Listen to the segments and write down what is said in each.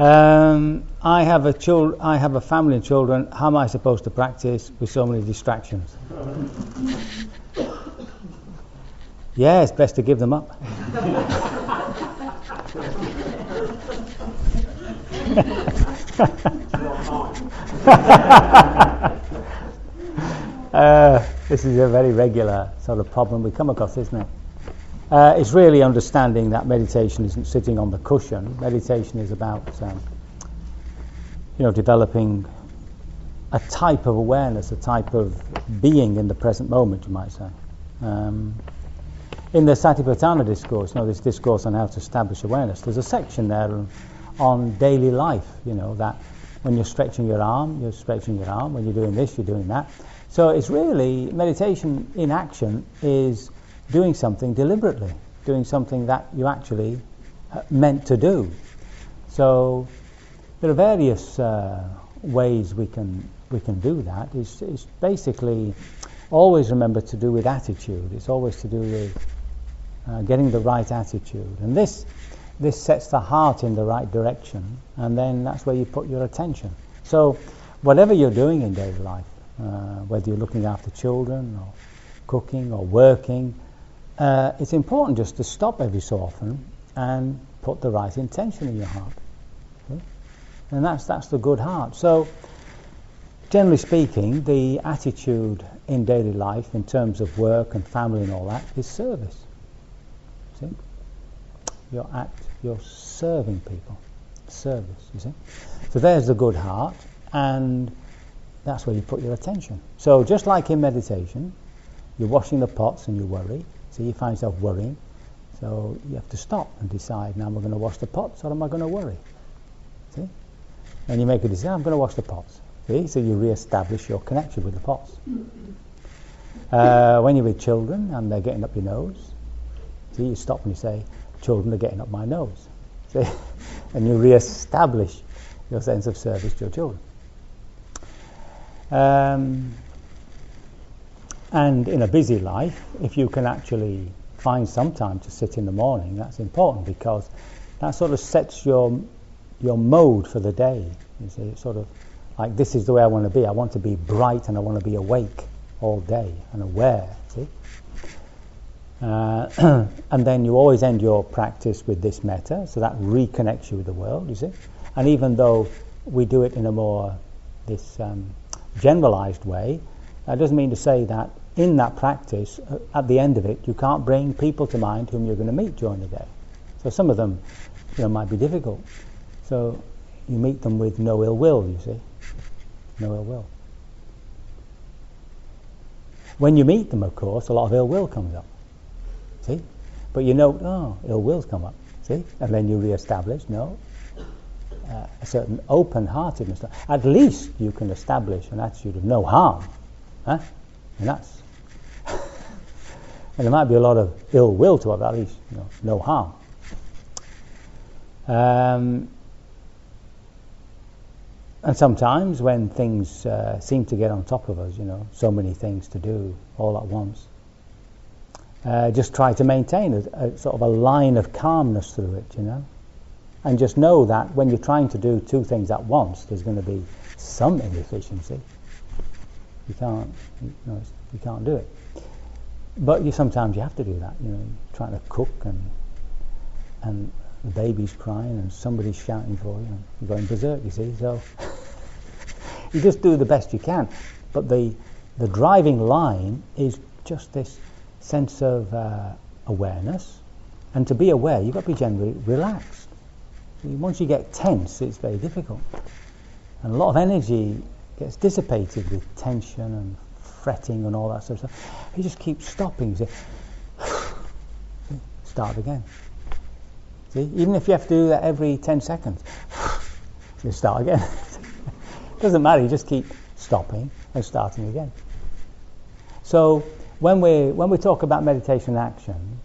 I have a family and children. How am I supposed to practice with so many distractions? Yeah, it's best to give them up. This is a very regular sort of problem we come across, isn't it? It's really understanding that meditation isn't sitting on the cushion. Meditation is about developing a type of awareness, a type of being in the present moment, you might say. In the Satipatthana discourse, this discourse on how to establish awareness, there's a section there on daily life, that when you're stretching your arm, when you're doing this, you're doing that. So it's really, meditation in action is doing something deliberately, doing something that you actually meant to do. So there are various ways we can do that. It's basically always remember to do with attitude. It's always to do with getting the right attitude, and this sets the heart in the right direction, and then that's where you put your attention. So whatever you're doing in daily life, whether you're looking after children or cooking or working, it's important just to stop every so often and put the right intention in your heart. Okay? And that's the good heart. So generally speaking, the attitude in daily life in terms of work and family and all that is service. See? You're serving people. Service, you see? So there's the good heart, and that's where you put your attention. So just like in meditation, you're washing the pots and you worry. So you find yourself worrying. So you have to stop and decide, now am I going to wash the pots or am I going to worry? See? And you make a decision, I'm going to wash the pots. See? So you re-establish your connection with the pots. When you're with children and they're getting up your nose, see, you stop and you say, children are getting up my nose. See? And you re-establish your sense of service to your children. And in a busy life, if you can actually find some time to sit in the morning, that's important, because that sort of sets your mode for the day. You see, it's sort of like, this is the way I want to be. I want to be bright and I want to be awake all day and aware. See, and then you always end your practice with this metta, so that reconnects you with the world. You see, and even though we do it in a more generalized way, that doesn't mean to say that in that practice, at the end of it, you can't bring people to mind whom you're going to meet during the day. So some of them, might be difficult. So you meet them with no ill will, you see. No ill will. When you meet them, of course, a lot of ill will comes up. See? But ill will's come up. See? And then you re-establish, a certain open-heartedness. At least you can establish an attitude of no harm. Huh? And that's and there might be a lot of ill will to it, at least no harm. And sometimes when things seem to get on top of us, so many things to do all at once, just try to maintain a sort of a line of calmness through it, and just know that when you're trying to do two things at once, there's going to be some inefficiency. You can't do it. But sometimes you have to do that. You're trying to cook and the baby's crying and somebody's shouting for you. You're going berserk, you see. So you just do the best you can. But the driving line is just this sense of awareness. And to be aware, you've got to be generally relaxed. Once you get tense, it's very difficult. And a lot of energy gets dissipated with tension and fretting and all that sort of stuff. You just keep stopping. You see? Start again. See? Even if you have to do that every 10 seconds, you start again. It doesn't matter, you just keep stopping and starting again. So when we talk about meditation action,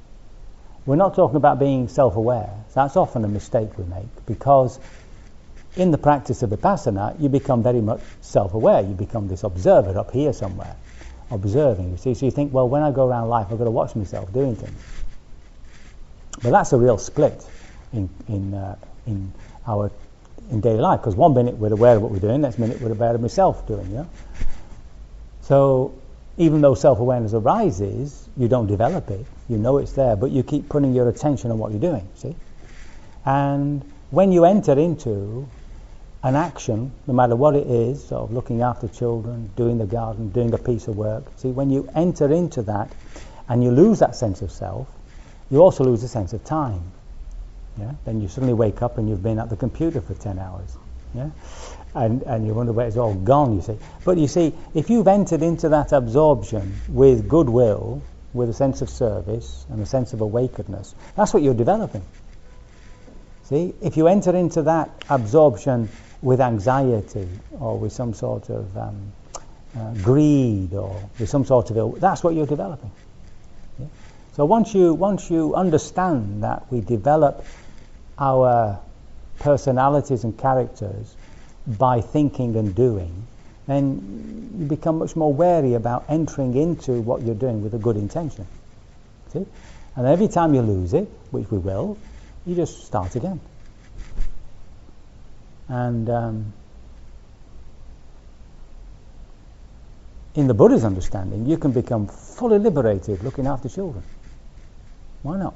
we're not talking about being self-aware. That's often a mistake we make, because in the practice of Vipassana, you become very much self-aware. You become this observer up here somewhere, observing, you see. So you think, well, when I go around life, I've got to watch myself doing things. But that's a real split in our in daily life, because one minute we're aware of what we're doing, next minute we're aware of myself doing, yeah? So even though self-awareness arises, you don't develop it, you know it's there, but you keep putting your attention on what you're doing, see? And when you enter into an action, no matter what it is, sort of looking after children, doing the garden, doing a piece of work, see, when you enter into that and you lose that sense of self, you also lose the sense of time. Yeah? Then you suddenly wake up and you've been at the computer for 10 hours. Yeah? And you wonder where it's all gone, you see. But you see, if you've entered into that absorption with goodwill, with a sense of service and a sense of awakenedness, that's what you're developing. See, if you enter into that absorption with anxiety or with some sort of greed or with some sort of ill, that's what you're developing. Yeah? So once you understand that we develop our personalities and characters by thinking and doing, then you become much more wary about entering into what you're doing with a good intention. See? And every time you lose it, which we will, you just start again. And in the Buddha's understanding, you can become fully liberated looking after children. Why not?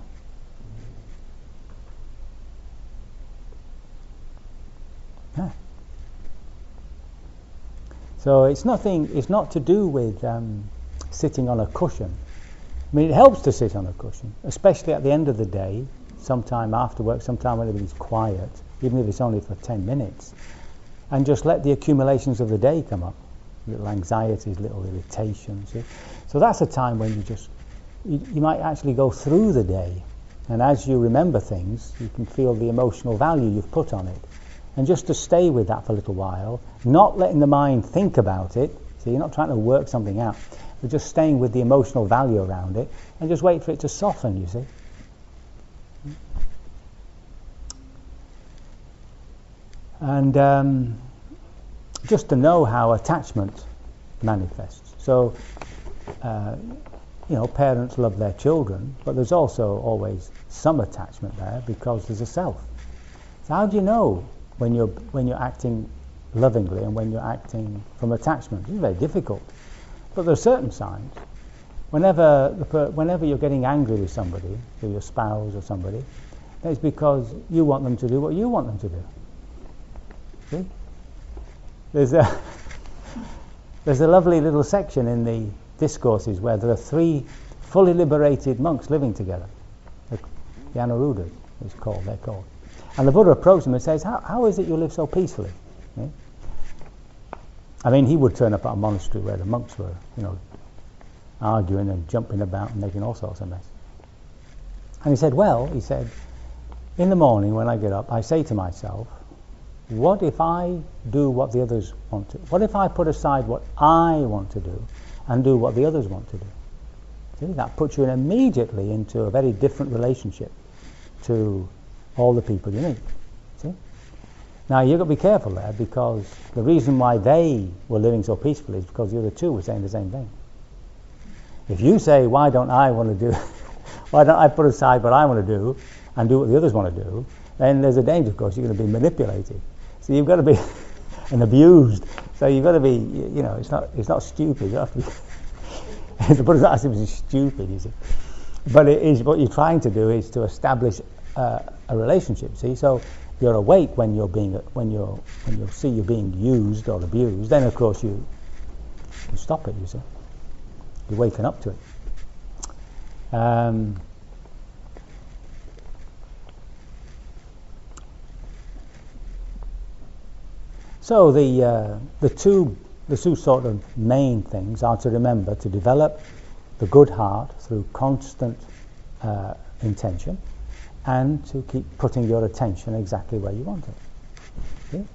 Yeah. So it's not to do with sitting on a cushion. I mean, it helps to sit on a cushion, especially at the end of the day, sometime after work, sometime when everybody's quiet, even if it's only for 10 minutes, and just let the accumulations of the day come up. Little anxieties, little irritations. See? So that's a time when you just, you might actually go through the day, and as you remember things, you can feel the emotional value you've put on it. And just to stay with that for a little while, not letting the mind think about it, so you're not trying to work something out, but just staying with the emotional value around it, and just wait for it to soften, you see. And just to know how attachment manifests. So, you know, parents love their children, but there's also always some attachment there because there's a self. So how do you know when you're acting lovingly and when you're acting from attachment? It's very difficult. But there are certain signs. Whenever you're getting angry with somebody, with your spouse or somebody, that's because you want them to do what you want them to do. See? There's a lovely little section in the discourses where there are three fully liberated monks living together. The Anuruddha is called, they're called. And the Buddha approaches them and says, how is it you live so peacefully? Yeah? I mean, he would turn up at a monastery where the monks were, you know, arguing and jumping about and making all sorts of mess. And he said, in the morning when I get up, I say to myself, what if I do what the others want to? What if I put aside what I want to do and do what the others want to do? See, that puts you immediately into a very different relationship to all the people you meet. See? Now you've got to be careful there, because the reason why they were living so peacefully is because the other two were saying the same thing. If you say, why don't I want to do, why don't I put aside what I want to do and do what the others want to do, then there's a danger, of course, you're going to be manipulated. So you've got to be and abused. So you've got to be, you know, it's not stupid. You have to be the Buddha's not saying it's stupid, is it? But it is. What you're trying to do is to establish a relationship. See, so you're awake when you see you're being used or abused. Then, of course, you stop it. You see, you're waking up to it. So the two sort of main things are to remember to develop the good heart through constant intention, and to keep putting your attention exactly where you want it. Okay?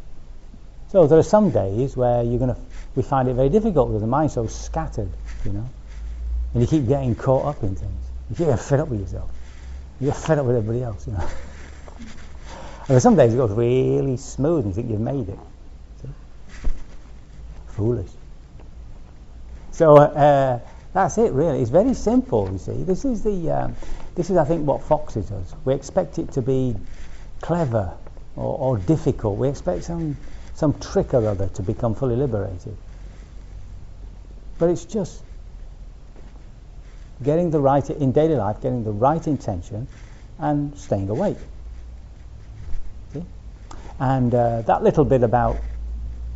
So there are some days where we find it very difficult with the mind so scattered, you know, and you keep getting caught up in things. You get fed up with yourself. You get fed up with everybody else, you know. And there are some days it goes really smooth and you think you've made it. Foolish. So that's it, really. It's very simple, you see. This is I think what foxes us. We expect it to be clever or difficult. We expect some trick or other to become fully liberated. But it's just getting the right, in daily life, getting the right intention and staying awake. See? And that little bit about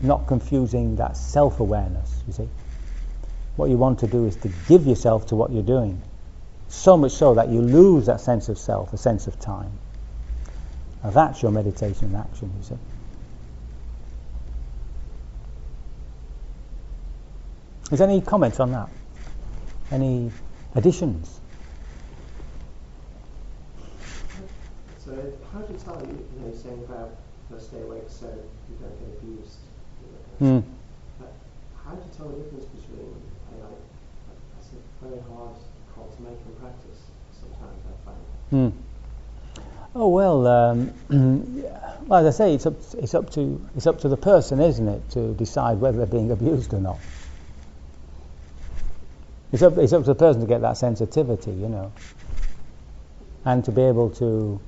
not confusing that self-awareness, you see. What you want to do is to give yourself to what you're doing. So much so that you lose that sense of self, a sense of time. Now that's your meditation and action, you see. Is there any comments on that? Any additions? So how do you tell, you know, saying about stay awake so you don't get abused? You know, how do you tell the difference between, that's a very hard call to make in practice sometimes, I find. Oh well, well, as I say, it's up to the person, isn't it, to decide whether they're being abused or not. It's up to the person to get that sensitivity, you know, and to be able to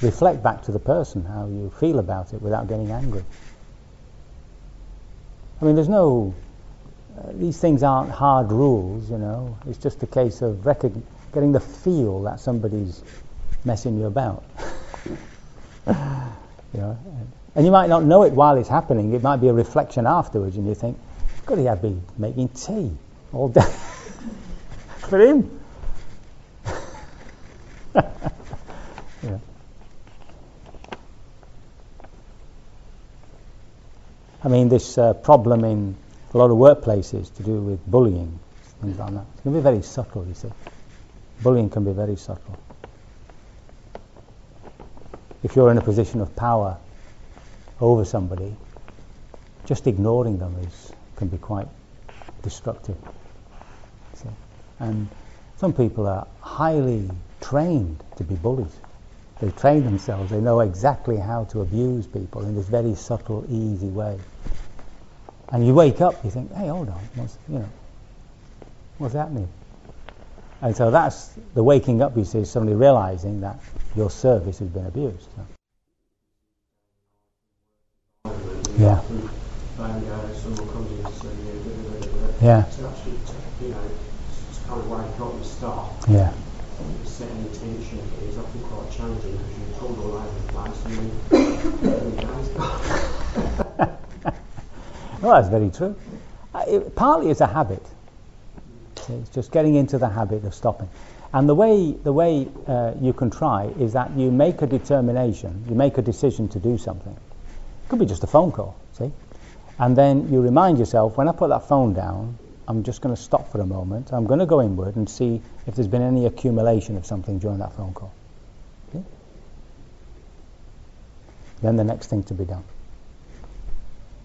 reflect back to the person how you feel about it without getting angry. I mean, there's no, these things aren't hard rules, you know. It's just a case of getting the feel that somebody's messing you about. You know, and you might not know it while it's happening. It might be a reflection afterwards, and you think, "Goody, I'd be making tea all day." For him. Yeah. I mean, this problem in a lot of workplaces to do with bullying, things like that. It can be very subtle, you see. Bullying can be very subtle. If you're in a position of power over somebody, just ignoring them can be quite destructive. See? And some people are highly trained to be bullies. They train themselves, they know exactly how to abuse people in this very subtle, easy way. And you wake up, you think, hey, hold on, what's happening? And so that's the waking up, you see, suddenly realizing that your service has been abused. So. Yeah. Yeah. Yeah. Setting intention is often quite challenging because you're told all over the place and then well, that's very true. Partly it's a habit. It's just getting into the habit of stopping. And the way you can try is that you make a determination, you make a decision to do something. It could be just a phone call, see? And then you remind yourself, when I put that phone down, I'm just going to stop for a moment. I'm going to go inward and see if there's been any accumulation of something during that phone call. Okay? Then the next thing to be done.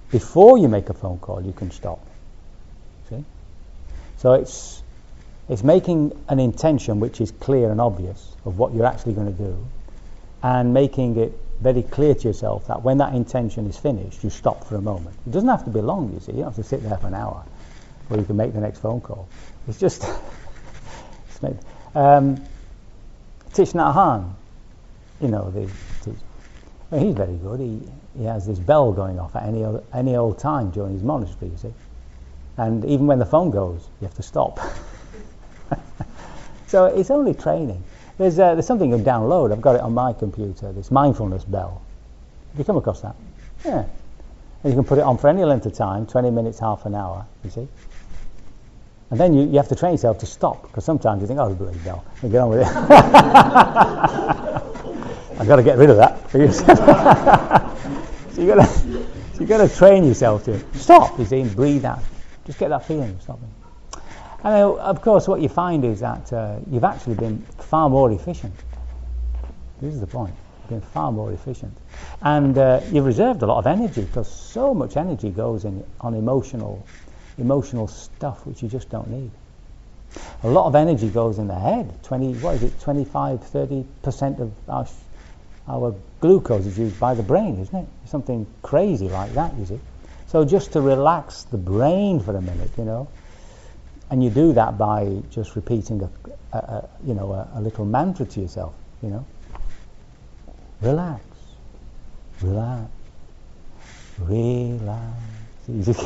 Before you make a phone call, you can stop. See? So it's making an intention which is clear and obvious of what you're actually going to do, and making it very clear to yourself that when that intention is finished, you stop for a moment. It doesn't have to be long, you see. You don't have to sit there for an hour. Or you can make the next phone call. It's just Thich Nhat Hanh, you know, he's very good. He has this bell going off at any old time during his monastery, you see. And even when the phone goes, you have to stop. So it's only training. There's something you can download. I've got it on my computer, this mindfulness bell. Have you come across that? Yeah. And you can put it on for any length of time, 20 minutes, half an hour, you see. And then you have to train yourself to stop, because sometimes you think, oh, bloody hell, and get on with it. I've got to get rid of that. So you've got to train yourself to stop, you see, and breathe out. Just get that feeling of stopping. And of course, what you find is that you've actually been far more efficient. This is the point. You've been far more efficient. And you've reserved a lot of energy, because so much energy goes in on emotional stuff which you just don't need. A lot of energy goes in the head. 25-30% of our glucose is used by the brain, isn't it? Something crazy like that, you see. So just to relax the brain for a minute, you know, and you do that by just repeating a little mantra to yourself, you know. Relax. relax, relax. You just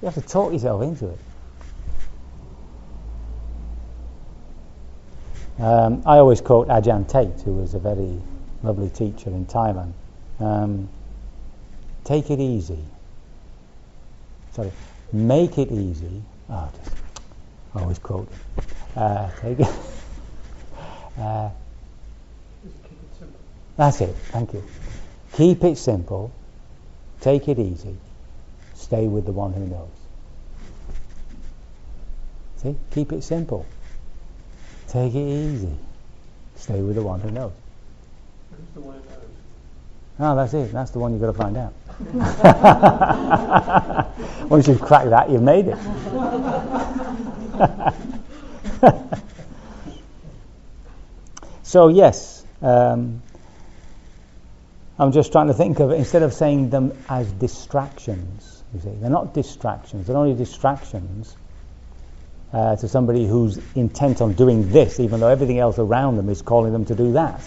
you have to talk yourself into it. I always quote Ajahn Tate, who was a very lovely teacher in Thailand. Take it easy. Sorry, make it easy. Oh, just, I always quote him. Take it. Just keep it simple. That's it. Thank you. Keep it simple. Take it easy. Stay with the one who knows. See? Keep it simple. Take it easy. Stay with the one who knows. Who's the one who knows? Oh, that's it. That's the one you've got to find out. Once you've cracked that, you've made it. So, yes, I'm just trying to think of it. Instead of saying them as distractions, you see, they're not distractions. They're only distractions to somebody who's intent on doing this, even though everything else around them is calling them to do that.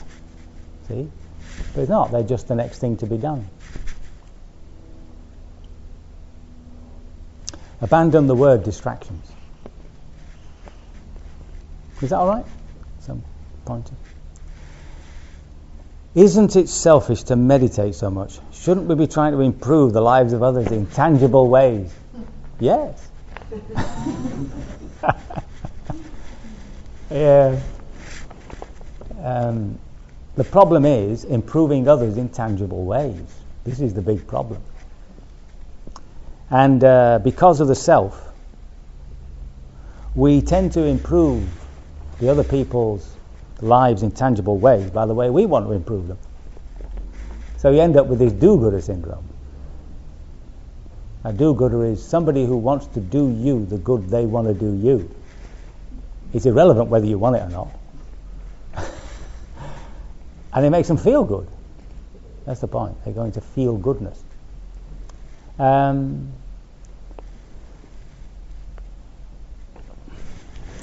See? But it's not. They're just the next thing to be done. Abandon the word distractions. Is that all right? Some pointer. Isn't it selfish to meditate so much? Shouldn't we be trying to improve the lives of others in tangible ways? Yes. Yeah. The problem is improving others in tangible ways. This is the big problem. And because of the self, we tend to improve the other people's lives in tangible ways by the way we want to improve them. So you end up with this do-gooder syndrome. A do-gooder is somebody who wants to do you the good they want to do you. It's irrelevant whether you want it or not. And it makes them feel good. That's the point. They're going to feel goodness.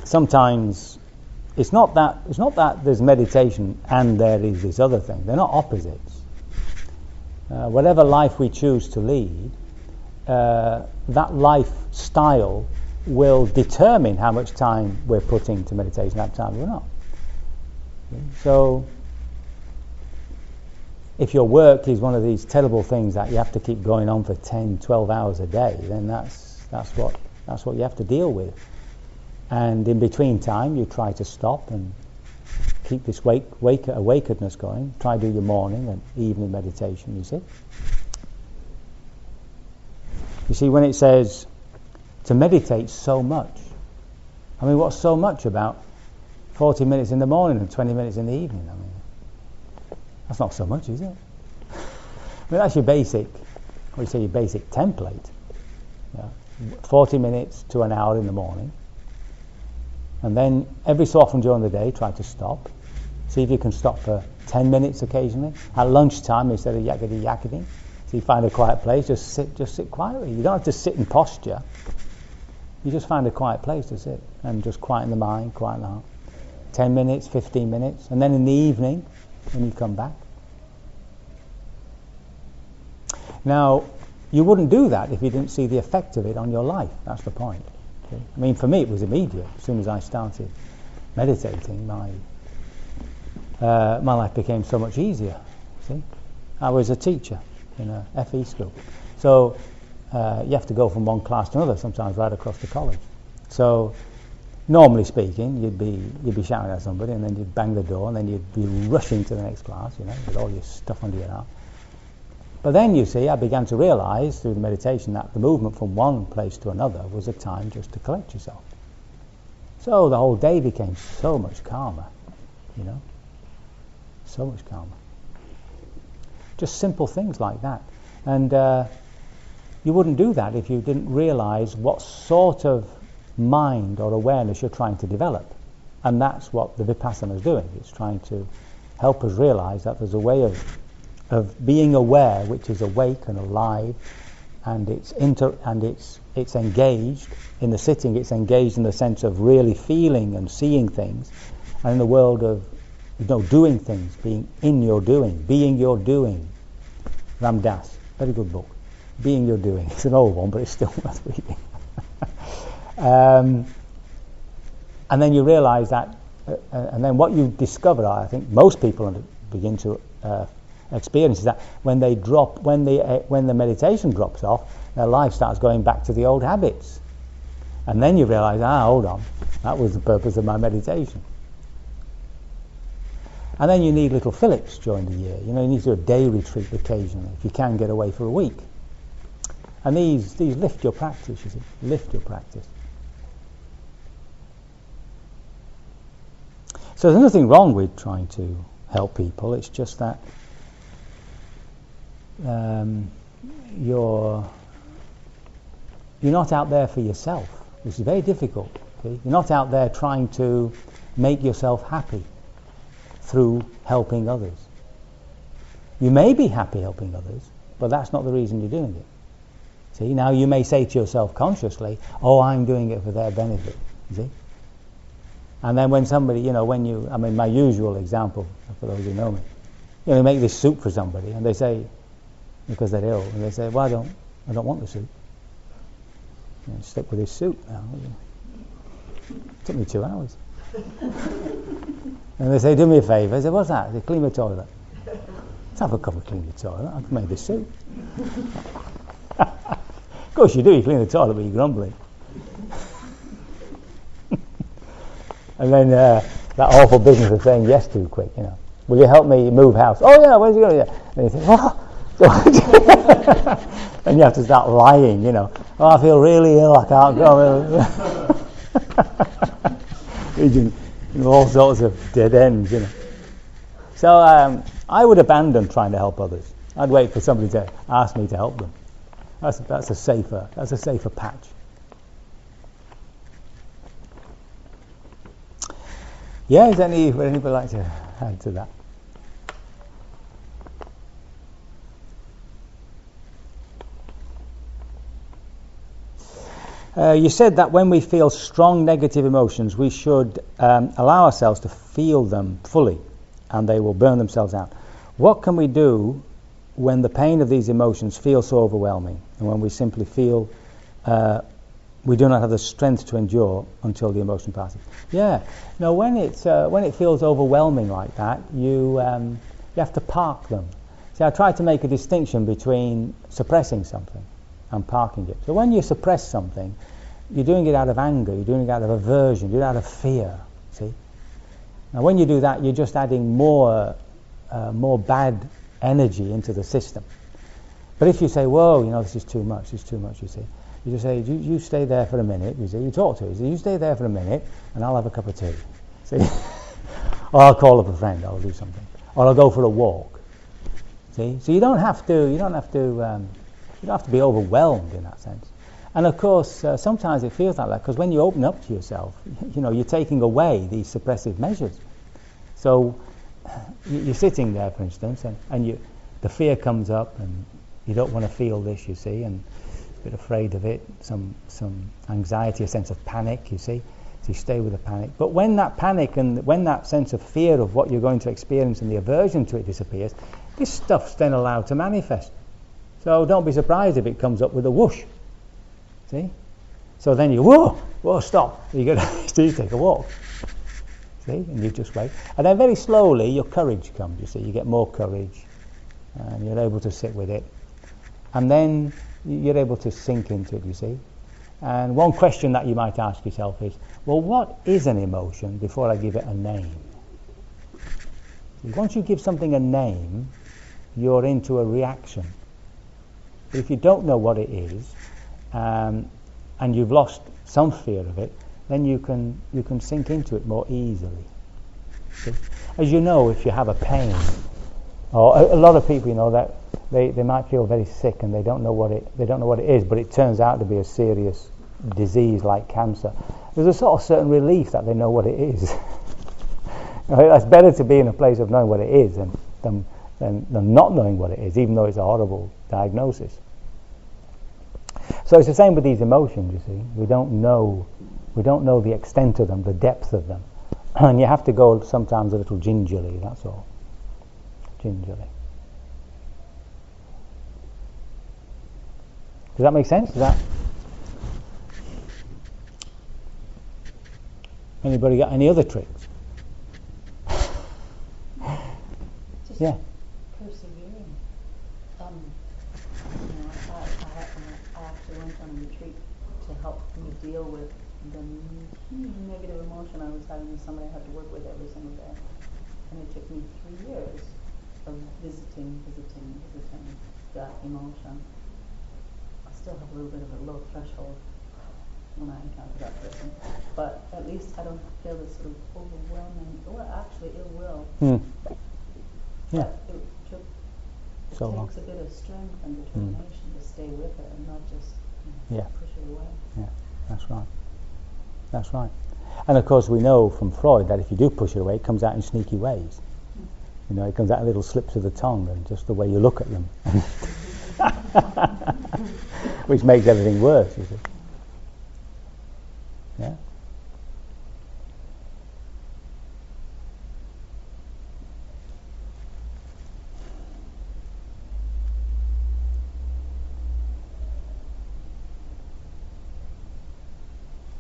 Sometimes it's not that there's meditation and there is this other thing. They're not opposites. Whatever life we choose to lead, that lifestyle will determine how much time we're putting to meditation, how much time we're not. So if your work is one of these terrible things that you have to keep going on for 10, 12 hours a day, then that's what you have to deal with. And in between time, you try to stop and keep this awakenedness going. Try to do your morning and evening meditation, you see. You see, when it says to meditate so much, I mean, what's so much about 40 minutes in the morning and 20 minutes in the evening? I mean, that's not so much, is it? I mean, that's your basic, what you say, your basic template. Yeah. 40 minutes to an hour in the morning. And then every so often during the day, try to stop. See if you can stop for 10 minutes occasionally. At lunchtime, instead of yakety-yakety, so you find a quiet place, just sit quietly. You don't have to sit in posture. You just find a quiet place to sit and just quieten the mind, quieten the heart. 10 minutes, 15 minutes. And then in the evening, when you come back. Now, you wouldn't do that if you didn't see the effect of it on your life. That's the point. I mean, for me it was immediate. As soon as I started meditating, my life became so much easier. See, I was a teacher in a FE school, so you have to go from one class to another, sometimes right across the college. So normally speaking, you'd be shouting at somebody, and then you'd bang the door, and then you'd be rushing to the next class, you know, with all your stuff under your arm. But then, you see, I began to realize through the meditation that the movement from one place to another was a time just to collect yourself. So the whole day became so much calmer, you know. So much calmer. Just simple things like that. And you wouldn't do that if you didn't realize what sort of mind or awareness you're trying to develop. And that's what the Vipassana is doing. It's trying to help us realize that there's a way of being aware, which is awake and alive, and it's engaged in the sitting. It's engaged in the sense of really feeling and seeing things, and in the world of There's no doing things, being in your doing, being your doing. Ram Dass, very good book. Being your doing. It's an old one, but it's still worth reading. And then you realise that, and then what you discover, I think most people begin to experience, is that when the meditation drops off, their life starts going back to the old habits. And then you realise, hold on, that was the purpose of my meditation. And then you need little fillets during the year. You need to do a day retreat occasionally, if you can get away for a week. And these lift your practice, you see, lift your practice. So there's nothing wrong with trying to help people, it's just that you're not out there for yourself, which is very difficult. Okay? You're not out there trying to make yourself happy through helping others. You may be happy helping others, but that's not the reason you're doing it. See, now you may say to yourself consciously, I'm doing it for their benefit, you see. And then when somebody, my usual example, for those who know me, you make this soup for somebody, and they say, because they're ill, and they say, well, I don't want the soup. I'm stuck with this soup now. It took me 2 hours. And they say, do me a favour. I say, what's that? They say, clean the toilet. Let's have a cup of clean the toilet. I've made this soup. Of course you do, you clean the toilet, but you're grumbling. And then that awful business of saying yes too quick, Will you help me move house? Oh yeah, where's you going? Yeah. And you think, what? And you have to start lying, Oh, I feel really ill, I can't go. All sorts of dead ends, So I would abandon trying to help others. I'd wait for somebody to ask me to help them. That's a safer patch. Yeah, is anybody like to add to that? You said that when we feel strong negative emotions, we should allow ourselves to feel them fully, and they will burn themselves out. What can we do when the pain of these emotions feels so overwhelming, and when we simply feel we do not have the strength to endure until the emotion passes? Yeah, no, when it feels overwhelming like that, you have to park them. See, I try to make a distinction between suppressing something and parking it. So when you suppress something, you're doing it out of anger, you're doing it out of aversion, you're doing it out of fear, see? Now when you do that, you're just adding more bad energy into the system. But if you say, whoa, this is too much, you see, you just say, you stay there for a minute, you see, you talk to her, you stay there for a minute and I'll have a cup of tea, see, or I'll call up a friend, I'll do something, or I'll go for a walk, see, so you don't have to be overwhelmed in that sense. And of course, sometimes it feels like that, because when you open up to yourself, you're taking away these suppressive measures. So you're sitting there, for instance, and the fear comes up, and you don't want to feel this, you see, and a bit afraid of it, some anxiety, a sense of panic, you see. So you stay with the panic. But when that panic and when that sense of fear of what you're going to experience and the aversion to it disappears, this stuff's then allowed to manifest. So don't be surprised if it comes up with a whoosh. See? So then you, whoa, stop. So you take a walk. See, and you just wait, and then very slowly your courage comes. You see, you get more courage, and you're able to sit with it, and then you're able to sink into it. You see, and one question that you might ask yourself is, well, what is an emotion before I give it a name? Once you give something a name, you're into a reaction. But if you don't know what it is, and you've lost some fear of it, then you can sink into it more easily. See? As you know, if you have a pain, or a lot of people, that they might feel very sick and they don't know what it is, but it turns out to be a serious disease like cancer. There's a sort of certain relief that they know what it is. It's better to be in a place of knowing what it is than not knowing what it is, even though it's a horrible diagnosis. So it's the same with these emotions. You see, we don't know the extent of them, the depth of them, And you have to go sometimes a little gingerly, that's all. Gingerly. Does that make sense? Does that? Anybody got any other tricks? Just yeah. Persevering. I actually went on a retreat to help me deal with the negative emotion I was having with somebody I had to work with every single day. And it took me 3 years of visiting that emotion. I still have a little bit of a low threshold when I encounter that person, but at least I don't feel this sort of overwhelming or actually ill will. Yeah. It takes a bit of strength and determination to stay with it and not just push it away. Yeah, that's right. That's right. And of course we know from Freud that if you do push it away, it comes out in sneaky ways. You know, it comes out in little slips of the tongue and just the way you look at them. Which makes everything worse, you see. Yeah.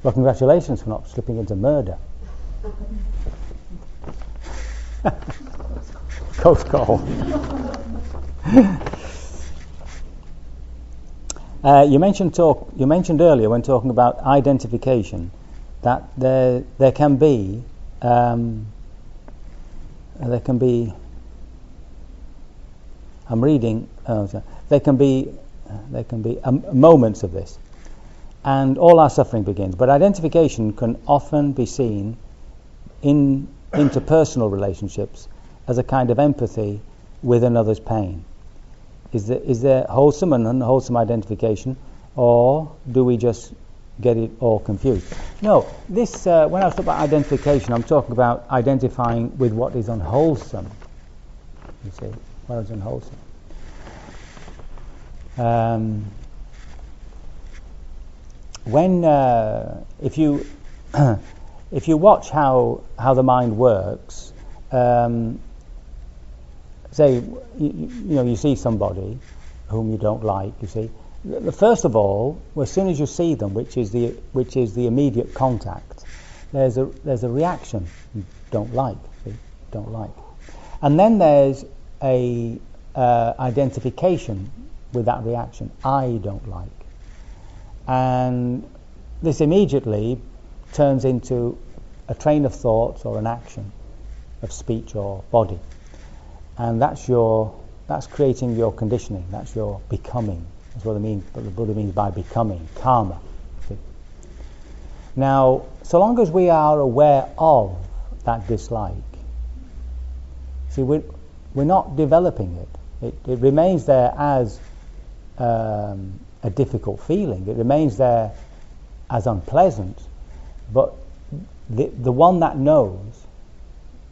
Well, congratulations for not slipping into murder. Close call. You mentioned earlier when talking about identification that there can be. I'm reading. There can be moments of this, and all our suffering begins. But identification can often be seen in interpersonal relationships as a kind of empathy with another's pain. Is there wholesome and unwholesome identification, or do we just get it all confused? No, this when I talk about identification, I'm talking about identifying with what is unwholesome. You see, what is unwholesome? When if you watch how the mind works. Say, you know, you see somebody whom you don't like, you see. First of all, well, as soon as you see them, which is the immediate contact, there's a reaction you don't like, see? Don't like. And then there's a identification with that reaction, I don't like. And this immediately turns into a train of thoughts or an action of speech or body. And that's creating your conditioning, that's your becoming. That's what the Buddha means by becoming, karma. See? Now, so long as we are aware of that dislike, see, we're not developing it. It remains there as a difficult feeling. It remains there as unpleasant, but the one that knows,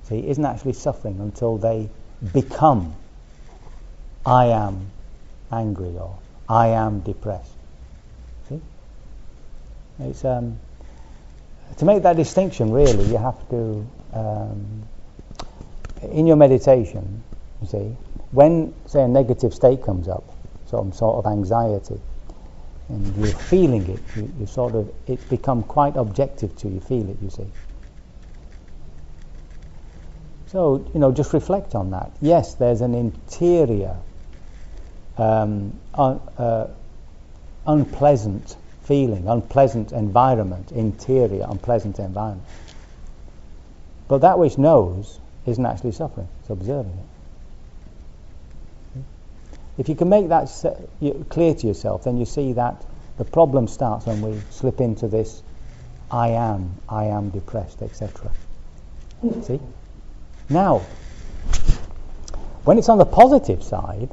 see, isn't actually suffering until they become I am angry or I am depressed. See? It's to make that distinction, really, you have to in your meditation, you see, when say a negative state comes up, some sort of anxiety, and you're feeling it, you sort of, it's become quite objective to you, feel it, you see. So, you know, just reflect on that. Yes, there's an interior, unpleasant feeling, unpleasant environment. But that which knows isn't actually suffering, it's observing it. If you can make that clear to yourself, then you see that the problem starts when we slip into this I am depressed, etc. See? Now, when it's on the positive side,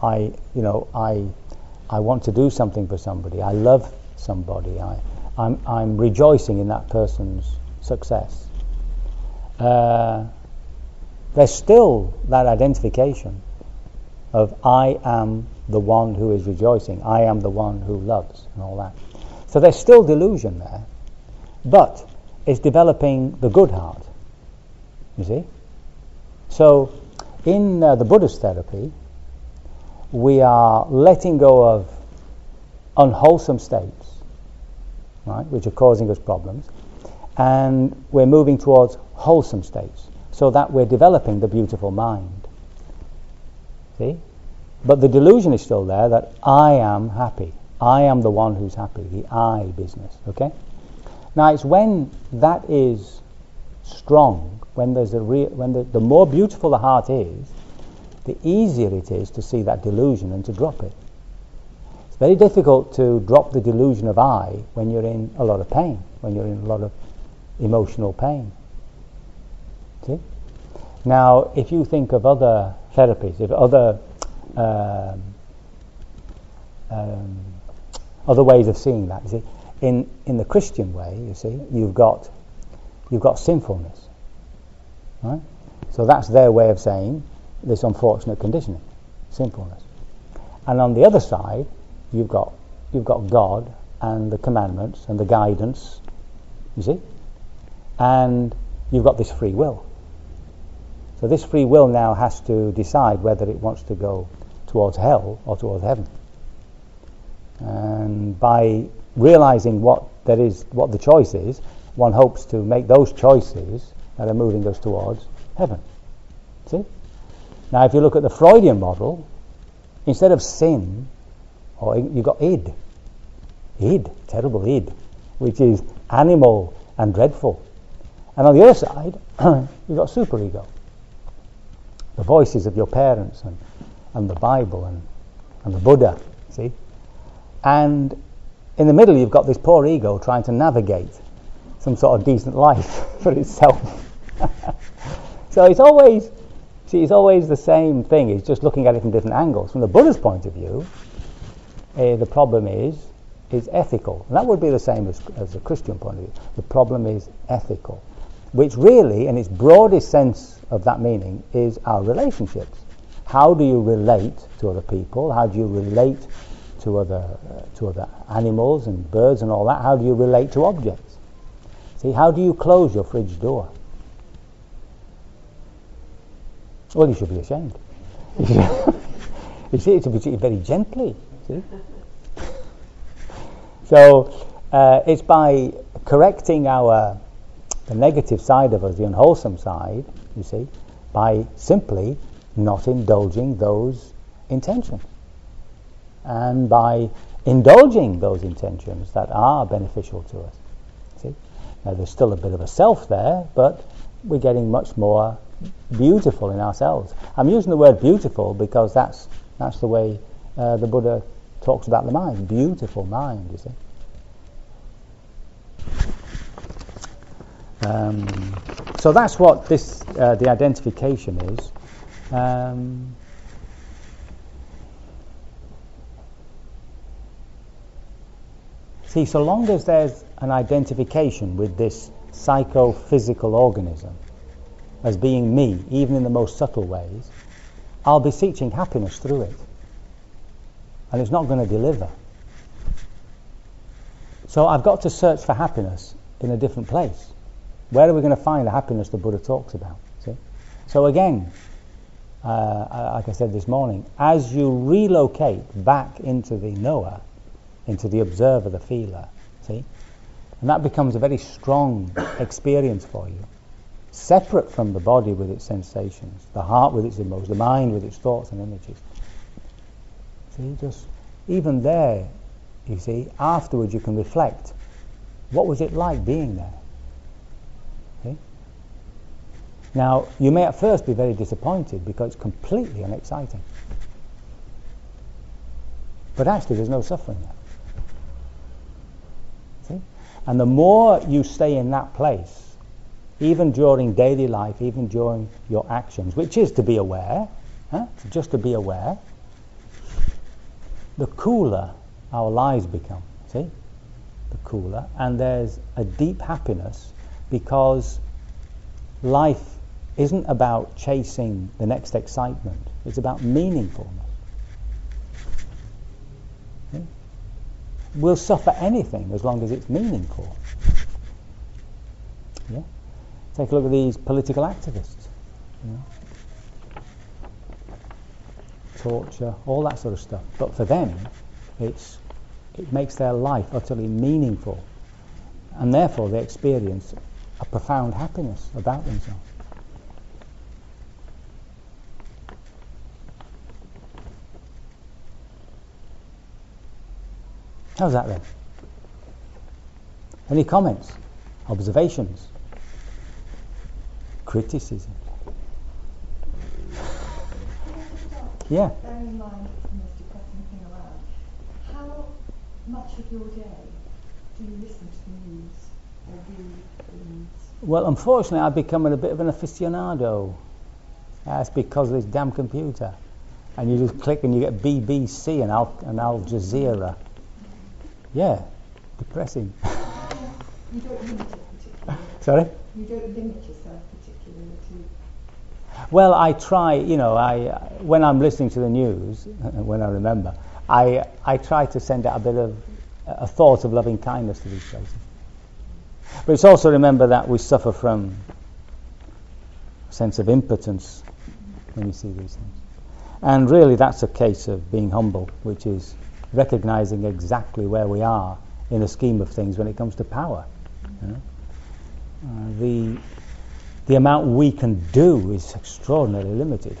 I want to do something for somebody. I love somebody. I'm rejoicing in that person's success. There's still that identification of I am the one who is rejoicing. I am the one who loves, and all that. So there's still delusion there, but It's developing the good heart, you see. So in the Buddhist therapy, we are letting go of unwholesome states, right, which are causing us problems, and we're moving towards wholesome states, so that we're developing the beautiful mind. See? But the delusion is still there that I am happy. I am the one who's happy, the I business, okay? Now it's when that is strong, when there's the more beautiful the heart is, the easier it is to see that delusion and to drop it. It's very difficult to drop the delusion of I when you're in a lot of pain, when you're in a lot of emotional pain. See? Now, if you think of other therapies, if other ways of seeing that, you see, in the Christian way, you see, you've got sinfulness, right? So that's their way of saying this unfortunate conditioning, sinfulness. And on the other side, you've got God and the commandments and the guidance, you see, and you've got this free will. So this free will now has to decide whether it wants to go towards hell or towards heaven. And by realizing what the choice is, one hopes to make those choices that are moving us towards heaven. See? Now, if you look at the Freudian model, instead of sin, you've got id. Id, terrible id, which is animal and dreadful. And on the other side, you've got superego. The voices of your parents and the Bible and the Buddha, see? And in the middle, you've got this poor ego trying to navigate some sort of decent life for itself. So it's always the same thing. It's just looking at it from different angles. From the Buddha's point of view, the problem is ethical. And that would be the same as the Christian point of view. The problem is ethical, which really, in its broadest sense of that meaning, is our relationships. How do you relate to other people? How do you relate to other animals and birds and all that? How do you relate to objects? See, how do you close your fridge door? Well, you should be ashamed. You see, it should be treated very gently. See? So it's by correcting the negative side of us, the unwholesome side, you see, by simply not indulging those intentions. And by indulging those intentions that are beneficial to us. See? Now there's still a bit of a self there, but we're getting much more beautiful in ourselves. I'm using the word beautiful because that's the way the Buddha talks about the mind. Beautiful mind, you see. So that's what this the identification is. See, so long as there's an identification with this psychophysical organism as being me, even in the most subtle ways, I'll be seeking happiness through it. And it's not going to deliver. So I've got to search for happiness in a different place. Where are we going to find the happiness the Buddha talks about? See? So again, like I said this morning, as you relocate back into the knower, into the observer, the feeler, see? And that becomes a very strong experience for you. Separate from the body with its sensations, the heart with its emotions, the mind with its thoughts and images. See, just even there, you see, afterwards you can reflect, what was it like being there? See? Now, you may at first be very disappointed because it's completely unexciting. But actually there's no suffering there. And the more you stay in that place, even during daily life, even during your actions, which is to be aware, just to be aware, the cooler our lives become, see? The cooler. And there's a deep happiness because life isn't about chasing the next excitement. It's about meaningfulness. We'll suffer anything as long as it's meaningful. Take a look at these political activists. You know? Torture, all that sort of stuff. But for them, it makes their life utterly meaningful. And therefore they experience a profound happiness about themselves. How's that then? Any comments? Observations? Criticism? Yeah. Bearing in mind it's the most depressing thing around, how much of your day do you listen to the news or read the news? Well, unfortunately, I've become a bit of an aficionado. That's because of this damn computer. And you just click and you get BBC and Al Jazeera. Yeah, depressing. You don't limit yourself particularly. Sorry? You don't limit yourself particularly to. Well, I try, you know, when I'm listening to the news, when I remember, I try to send out a bit of a thought of loving kindness to these places. But it's also remember that we suffer from a sense of impotence when we see these things. And really that's a case of being humble, which is recognizing exactly where we are in the scheme of things when it comes to power. You know? The amount we can do is extraordinarily limited.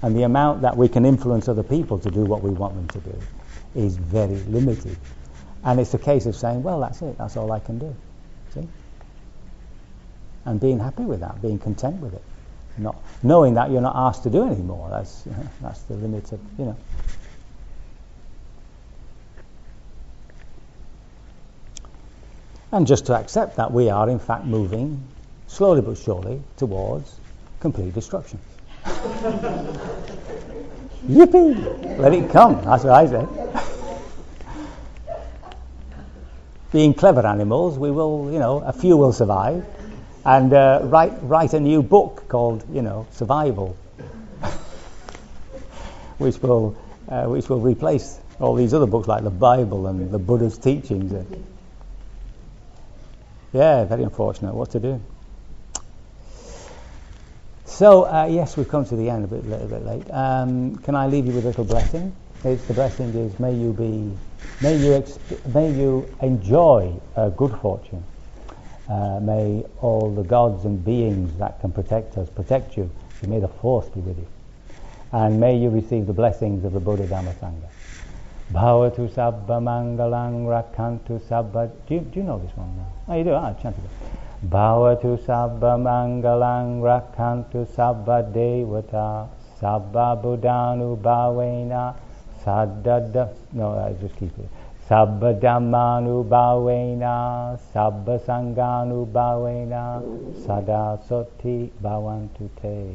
And the amount that we can influence other people to do what we want them to do is very limited. And it's a case of saying, well, that's it, that's all I can do. See? And being happy with that, being content with it. Not knowing that you're not asked to do anything more. That's, you know, that's the limit of, you know. And just to accept that we are in fact moving slowly but surely towards complete destruction. Yippee! Let it come, that's what I said. Being clever animals, we will, you know, a few will survive and write a new book called, you know, Survival, which will replace all these other books like the Bible and the Buddha's teachings. Yeah, very unfortunate, what to do. So, yes, we've come to the end, a little bit late. Can I leave you with a little blessing? The blessing is, may you enjoy good fortune. May all the gods and beings that can protect us protect you. And may the force be with you. And may you receive the blessings of the Buddha Dhamma Sangha. Bhavatu sabba mangalam rakantu sabba... Do you know this one now? Oh, you do? Ah, chant it. Bhavatu sabba mangalam rakantu sabba devata sabba buddhanu bhavena saddada... No, I just keep it. Sabba dhammanu bhavena sabba sanganu bhavena sada soti bhavantu te.